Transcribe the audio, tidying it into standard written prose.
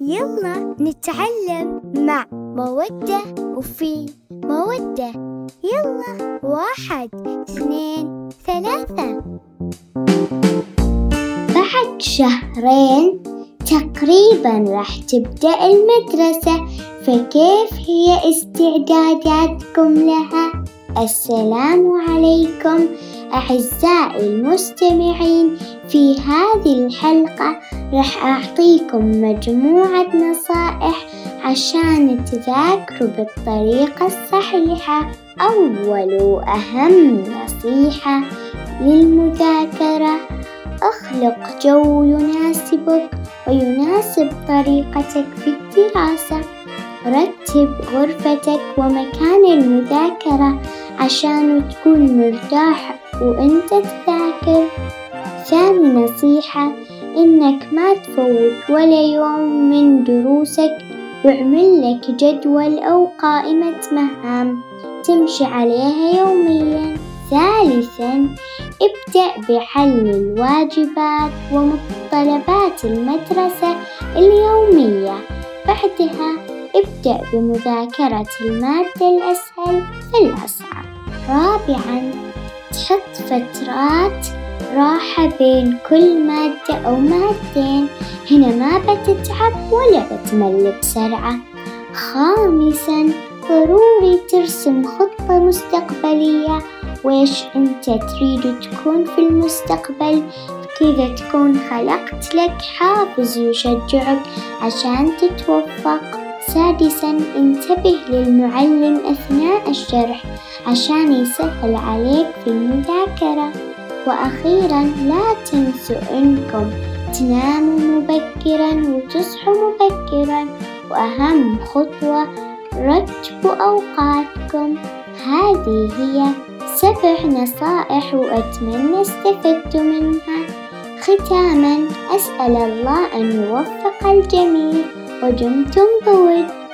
يلا نتعلم مع مودة وفي مودة. يلا 1 2 3. بعد شهرين تقريبا راح تبدأ المدرسة، فكيف هي استعداداتكم لها؟ السلام عليكم أعزائي المستمعين، في هذه الحلقة رح أعطيكم مجموعة نصائح عشان تذاكروا بالطريقة الصحيحة. أول وأهم نصيحة للمذاكرة: اخلق جو يناسبك ويناسب طريقتك في الدراسة. رتب غرفتك ومكان المذاكرة عشان تكون مرتاح وانت تذاكر. ثاني نصيحة انك ما تفوت ولا يوم من دروسك، واعمل لك جدول او قائمة مهام تمشي عليها يوميا. ثالثا ابدأ بحل الواجبات ومتطلبات المدرسة اليومية، بعدها ابدأ بمذاكرة المادة الأسهل فالأصعب. رابعاً تحط فترات راحة بين كل مادة أو مادتين، هنا ما بتتعب ولا بتمل بسرعة. خامساً ضروري ترسم خطة مستقبلية، ويش أنت تريد تكون في المستقبل، كذا تكون خلقت لك حافز يشجعك عشان تتوفق. سادساً انتبه للمعلم أثناء الشرح عشان يسهل عليك في المذاكرة. وأخيراً لا تنسوا أنكم تناموا مبكراً وتصحوا مبكراً. وأهم خطوة رتبوا أوقاتكم. هذه هي 7 نصائح وأتمنى استفدتوا منها. ختاماً أسأل الله أن يوفق الجميع ودمتم بود.